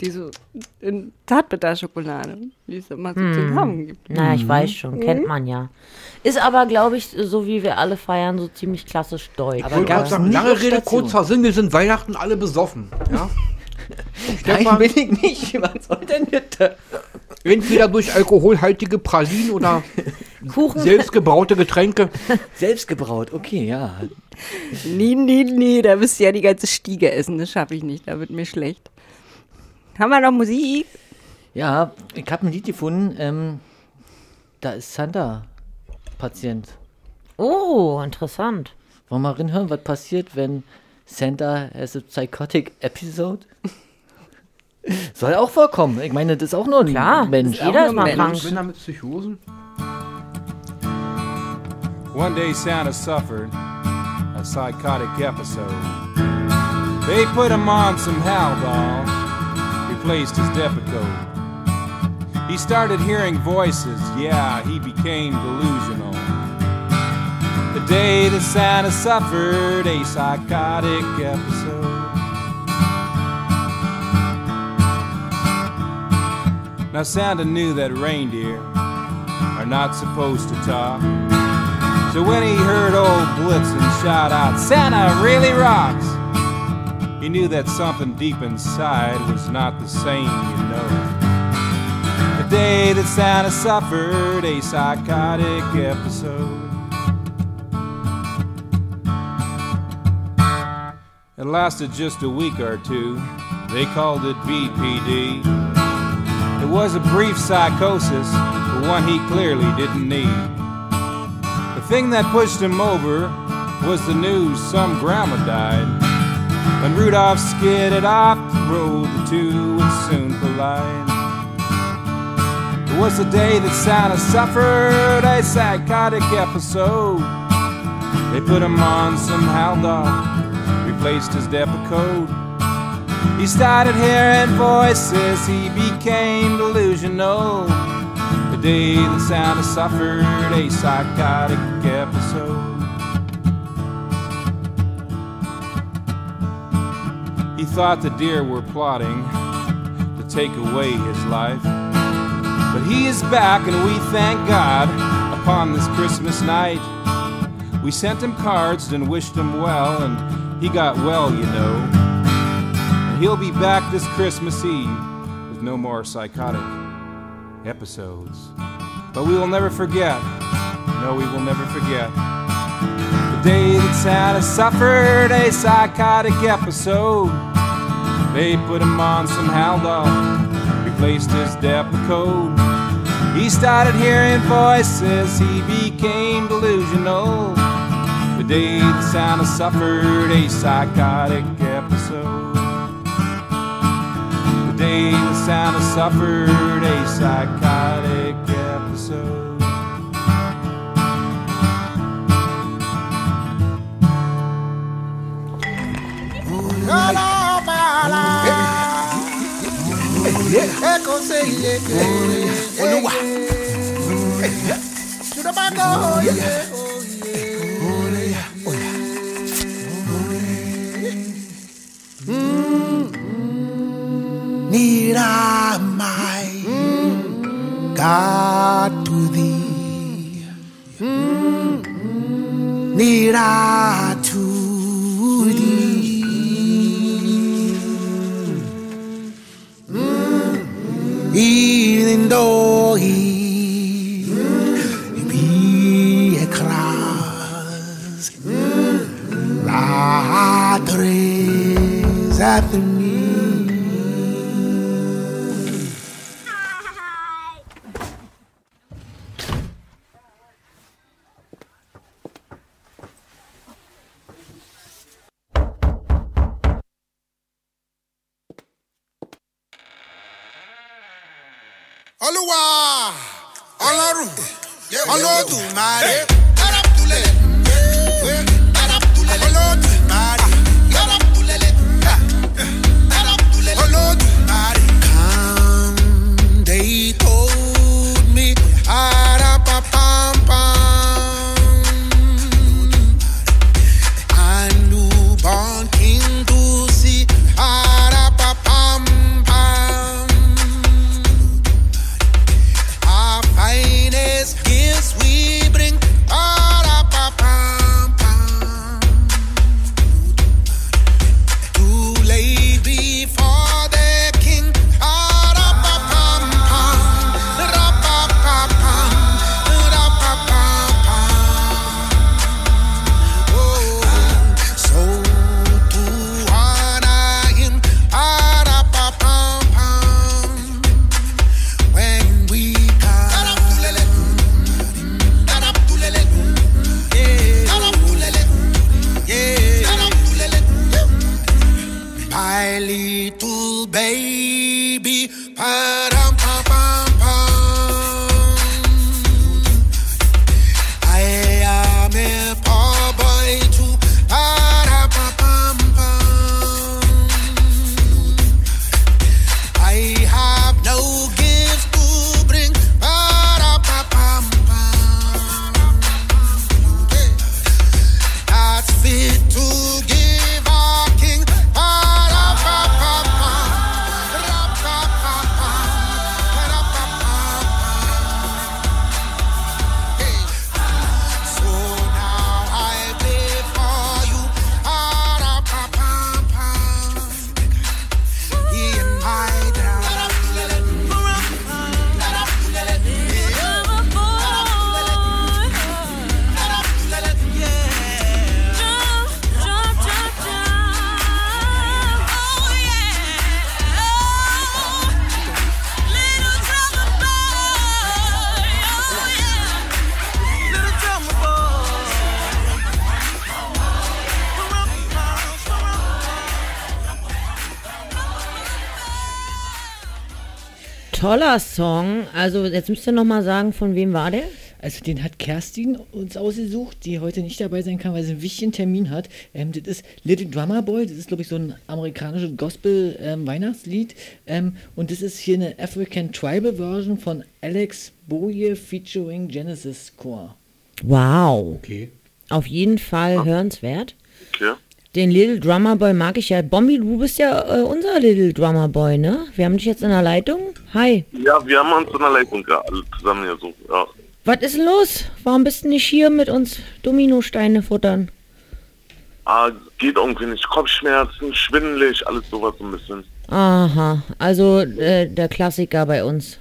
Die so in Zartbitterschokolade, wie es immer so mm. zusammen gibt. Na, ich weiß schon, mm. kennt man ja. Ist aber, glaube ich, so wie wir alle feiern, so ziemlich klassisch deutsch. Aber ganz lange Rede, kurzer Sinn, wir sind Weihnachten alle besoffen. Ja? Nein, bin ich nicht. Was soll denn bitte? Entweder durch alkoholhaltige Pralinen oder Kuchen. Selbstgebraute Getränke. Selbstgebraut, okay, ja. Nee, nee, nee, da müsst ihr ja die ganze Stiege essen, das schaffe ich nicht, da wird mir schlecht. Haben wir noch Musik? Ja, ich habe ein Lied gefunden. Ähm, da ist Santa Patient. Oh, interessant. Wollen wir mal reinhören, was passiert, wenn Santa has a psychotic episode? Soll auch vorkommen. Ich meine, das ist auch nur ein Klar, Mensch. Jeder ist mal krank. Ich bin da mit Psychosen. One day Santa suffered a psychotic episode. They put him on some Haldol. Placed his Depakote. He started hearing voices, yeah, he became delusional. The day that Santa suffered a psychotic episode. Now Santa knew that reindeer are not supposed to talk, So when he heard old Blitzen shout out, Santa really rocks, he knew that something deep inside was not the same, you know. The day that Santa suffered a psychotic episode. It lasted just a week or two. They called it B P D. It was a brief psychosis, but one he clearly didn't need. The thing that pushed him over was the news some grandma died. When Rudolph skidded off the road, the two would soon collide. It was the day that Santa suffered a psychotic episode. They put him on some Haldol, replaced his Depakote. He started hearing voices, he became delusional. The day that Santa suffered a psychotic episode. He thought the deer were plotting to take away his life, but he is back and we thank God upon this Christmas night. We sent him cards and wished him well, and he got well, you know, and he'll be back this Christmas Eve with no more psychotic episodes. But we will never forget, no, we will never forget, the day that Santa suffered a psychotic episode. They put him on some Haldol, replaced his Depakote. He started hearing voices, he became delusional. The day that Santa suffered a psychotic episode. The day that Santa suffered a psychotic episode. Yeah. Need I my mm. God to thee? Mm. Need I to mm. thee? Mm. Even though he mm. be a cross, mm. rather is after me. toller Song. Also jetzt müsst ihr nochmal sagen, von wem war der? Also den hat Kerstin uns ausgesucht, die heute nicht dabei sein kann, weil sie einen wichtigen Termin hat. Ähm, das ist Little Drummer Boy, das ist glaube ich so ein amerikanisches Gospel-Weihnachtslied. Ähm, ähm, und das ist hier eine African Tribal Version von Alex Boyer featuring Genesis Choir. Wow. Okay. Auf jeden Fall ah. hörenswert. Okay. Den Little Drummer Boy mag ich ja. Bombi, du bist ja äh, unser Little Drummer Boy, ne? Wir haben dich jetzt in der Leitung. Hi. Ja, wir haben uns in der Leitung gerade alle zusammen hier so, ja. Was ist denn los? Warum bist du nicht hier mit uns Dominosteine futtern? Ah, geht irgendwie nicht. Kopfschmerzen, schwindelig, alles sowas ein bisschen. Aha, also äh, der Klassiker bei uns.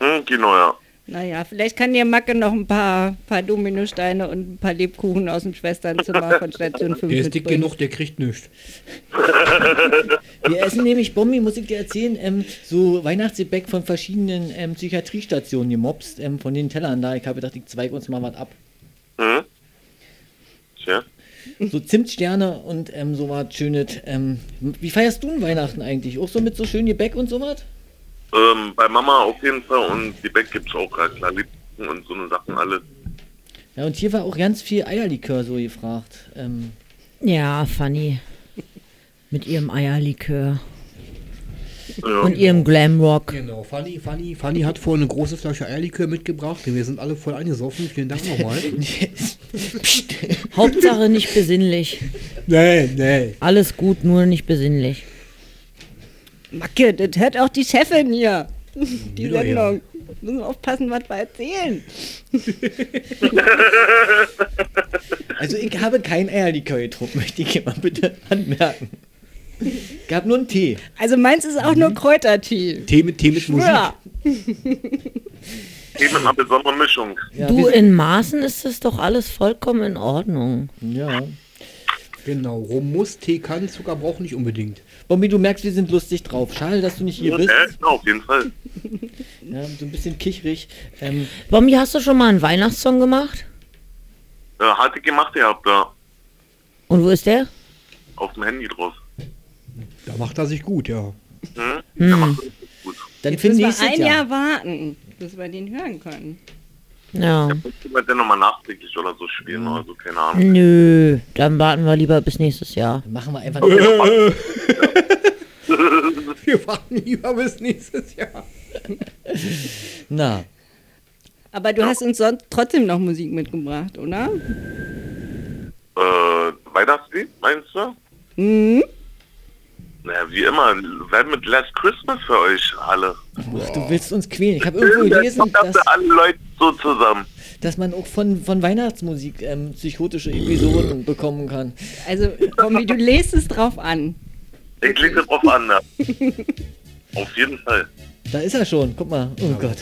Hm, genau, ja. Naja, vielleicht kann dir Macke noch ein paar, paar Dominosteine und ein paar Lebkuchen aus dem Schwesternzimmer von Station fünf. Der ist dick genug, der kriegt nichts. Wir essen nämlich, Bombi, muss ich dir erzählen, ähm, so Weihnachtsgebäck von verschiedenen ähm, Psychiatriestationen gemobst, ähm, von den Tellern da. Ich habe gedacht, ich zweig uns mal was ab. Mhm. Tja. So Zimtsterne und ähm, so was Schönes. Ähm, wie feierst du denn Weihnachten eigentlich? Auch so mit so schönem Gebäck und so was? Ähm, bei Mama auf jeden Fall und die Gebäck gibt's auch gerade, klar, Liebsten und so eine Sachen alles. Ja, und hier war auch ganz viel Eierlikör so gefragt. Ähm. Ja, Fanny. Mit ihrem Eierlikör. Ja. Und ihrem Glamrock. Genau, Fanny, Fanny, Fanny hat vorhin eine große Flasche Eierlikör mitgebracht, denn wir sind alle voll eingesoffen. Vielen Dank nochmal. Hauptsache nicht besinnlich. Nee, nee. Alles gut, nur nicht besinnlich. Macke, das hört auch die Chefin hier. Die Wieder Sendung. Ja. Müssen wir aufpassen, was wir erzählen. Also ich habe kein Eierlikör getrunken, möchte ich mal bitte anmerken. Gab nur einen Tee. Also meins ist auch mhm. nur Kräutertee. Tee mit Tee mit Musik. Ja. Tee mit einer besonderen Mischung. Ja, du, in Maßen ist das doch alles vollkommen in Ordnung. Ja. Genau, Rum muss, Tee kann, Zucker braucht nicht unbedingt. Bombi, du merkst, wir sind lustig drauf. Schade, dass du nicht hier ja, bist. Ja, auf jeden Fall. Ja, so ein bisschen kichrig. Ähm, Bombi, hast du schon mal einen Weihnachtssong gemacht? Ja, hatte ich gemacht, ihr habt da. Und wo ist der? Auf dem Handy drauf. Da macht er sich gut, ja. Hm? Hm. Da macht er sich gut. Dann müssen wir ein Jahr, Jahr warten, bis wir den hören können. Ja. Da muss jemand dann nochmal nachträglich oder so spielen, oder so, keine Ahnung. Nö, dann warten wir lieber bis nächstes Jahr. Dann machen wir einfach okay, äh, wir warten lieber bis nächstes Jahr. Na. Aber du ja. hast uns sonst trotzdem noch Musik mitgebracht, oder? Äh, Weihnachtslied, meinst du? Mhm. Naja, wie immer, wir mit Last Christmas für euch alle. Ach, du willst uns quälen. Ich habe irgendwo gelesen, dass, alle Leute so zusammen. dass man auch von, von Weihnachtsmusik ähm, psychotische Episoden bekommen kann. Also, Tommy, du lest es drauf an. Ich lese es drauf an, ne? Auf jeden Fall. Da ist er schon, guck mal. Oh ja, Gott.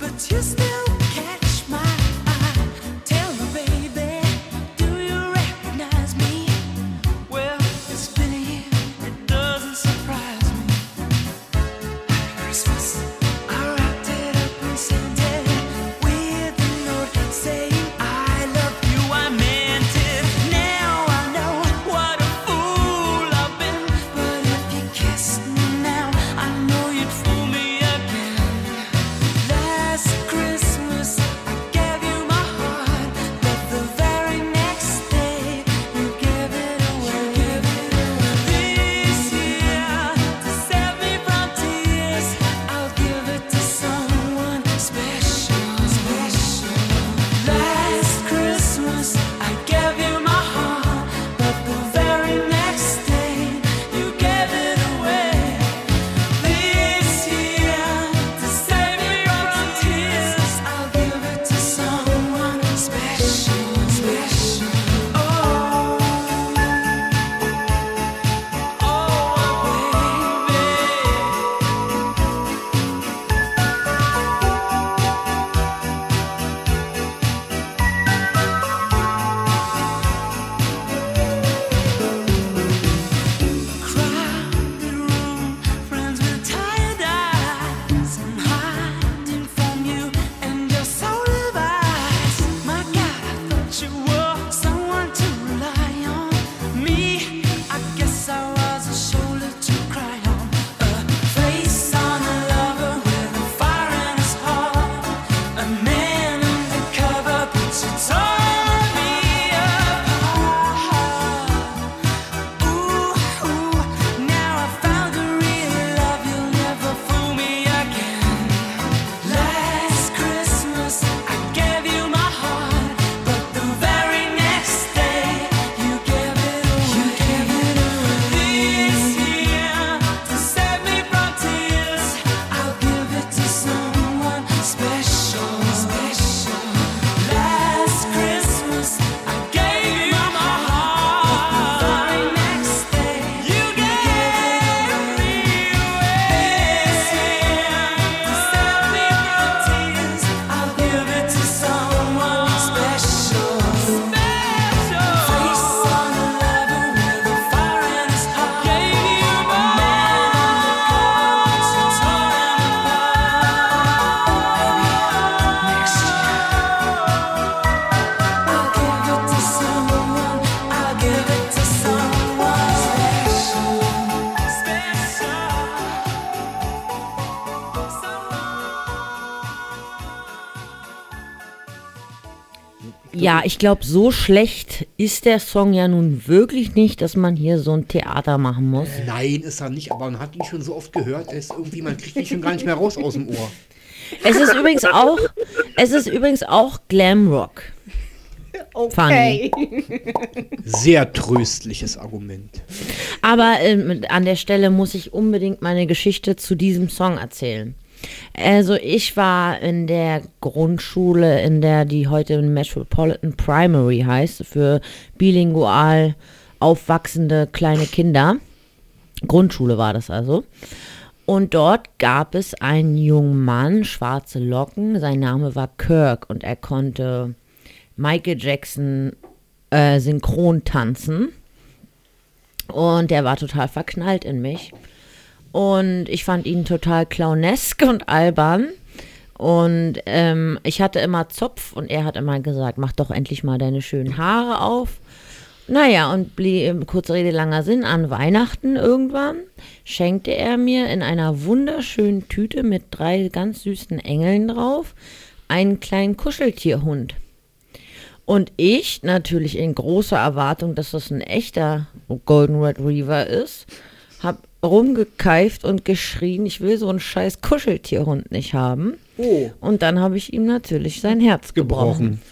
But you still catch my eye. Tell me, baby, do Ja, ich glaube, so schlecht ist der Song ja nun wirklich nicht, dass man hier so ein Theater machen muss. Nein, ist er nicht, aber man hat ihn schon so oft gehört, ist irgendwie, man kriegt ihn schon gar nicht mehr raus aus dem Ohr. Es ist übrigens auch, es ist übrigens auch Glamrock. Okay. Funny. Sehr tröstliches Argument. Aber ähm, an der Stelle muss ich unbedingt meine Geschichte zu diesem Song erzählen. Also ich war in der Grundschule, in der die heute Metropolitan Primary heißt, für bilingual aufwachsende kleine Kinder. Grundschule war das also. Und dort gab es einen jungen Mann, schwarze Locken, sein Name war Kirk und er konnte Michael Jackson äh, synchron tanzen und der war total verknallt in mich und ich fand ihn total clownesk und albern und ähm, ich hatte immer Zopf und er hat immer gesagt, mach doch endlich mal deine schönen Haare auf. Naja, und blieb, kurze Rede, langer Sinn, an Weihnachten irgendwann schenkte er mir in einer wunderschönen Tüte mit drei ganz süßen Engeln drauf einen kleinen Kuscheltierhund. Und ich, natürlich in großer Erwartung, dass das ein echter Golden Red Reaver ist, habe rumgekeift und geschrien, ich will so einen scheiß Kuscheltierhund nicht haben. Oh. Und dann habe ich ihm natürlich sein Herz gebrochen. gebrochen.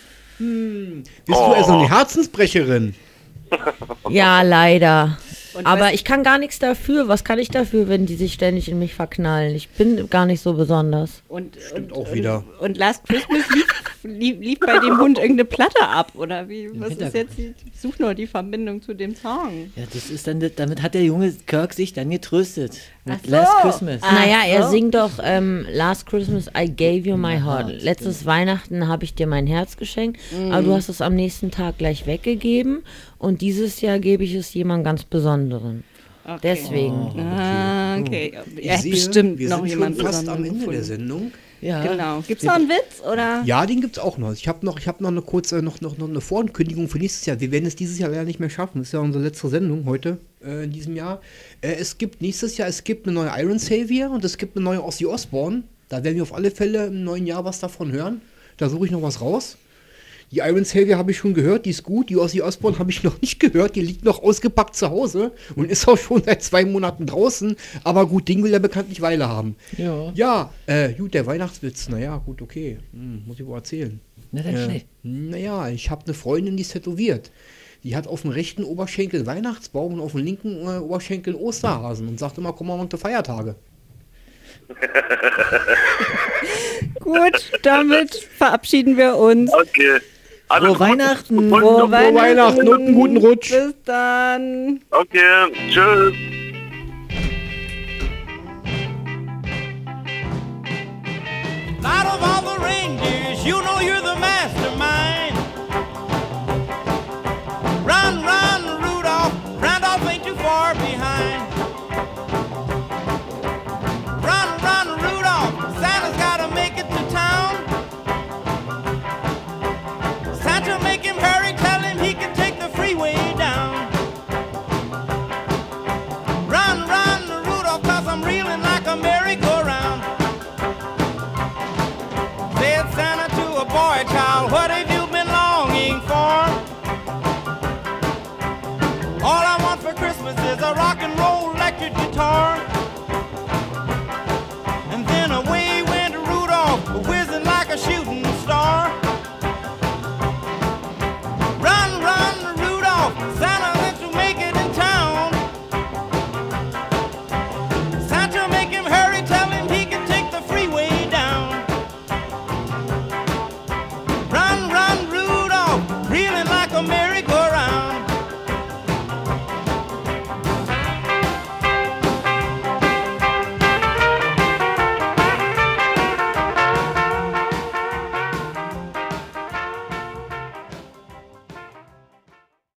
Hm. Bist oh. du also eine Herzensbrecherin? Ja, leider. Und aber ich kann gar nichts dafür. Was kann ich dafür, wenn die sich ständig in mich verknallen? Ich bin gar nicht so besonders. Und, Stimmt und, auch wieder. Und, und Last Christmas lief, lief, lief bei dem Hund irgendeine Platte ab, oder wie? Was ist jetzt? Ich suche nur die Verbindung zu dem Song. Ja, das ist dann, damit hat der junge Kirk sich dann getröstet. Mit so. Last Christmas. Ah, naja, so. Er singt doch ähm, Last Christmas I gave you my heart. Letztes Weihnachten habe ich dir mein Herz geschenkt, mm. aber du hast es am nächsten Tag gleich weggegeben und dieses Jahr gebe ich es jemandem ganz Besonderen. Okay. Deswegen. Oh, okay. Ah, okay. Ja, sehe, bestimmt wir noch sind jemand schon fast am Ende der Sendung. Ja. Genau. Gibt's noch einen Witz, oder? Ja, den gibt's auch noch. Ich habe noch, ich habe noch eine kurze, noch, noch, noch eine Vorankündigung für nächstes Jahr. Wir werden es dieses Jahr leider nicht mehr schaffen. Das ist ja unsere letzte Sendung heute äh, in diesem Jahr. Äh, es gibt nächstes Jahr, es gibt eine neue Iron Savior und es gibt eine neue Ozzy Osbourne. Da werden wir auf alle Fälle im neuen Jahr was davon hören. Da suche ich noch was raus. Die Iron Savior habe ich schon gehört, die ist gut. Die Ozzy Osbourne habe ich noch nicht gehört. Die liegt noch ausgepackt zu Hause und ist auch schon seit zwei Monaten draußen. Aber gut, den will er bekanntlich Weile haben. Ja, ja äh, gut, der Weihnachtswitz. Naja, gut, okay. Hm, muss ich wohl erzählen. Na dann äh, schnell. Naja, ich habe eine Freundin, die ist tätowiert. Die hat auf dem rechten Oberschenkel Weihnachtsbaum und auf dem linken äh, Oberschenkel Osterhasen und sagt immer, komm mal unter Feiertage. Gut, damit verabschieden wir uns. Okay. Frohe also Weihnachten. Frohe Weihnachten. Weihnachten und einen guten Rutsch. Bis dann. Okay, tschüss. Out of all the reindeers, you know you're the mastermind. Run, run, Rudolph. Randolph ain't too far behind. Run, run, Rudolph. Santa's gotta make it to town. All I want for Christmas is a rock and roll electric guitar.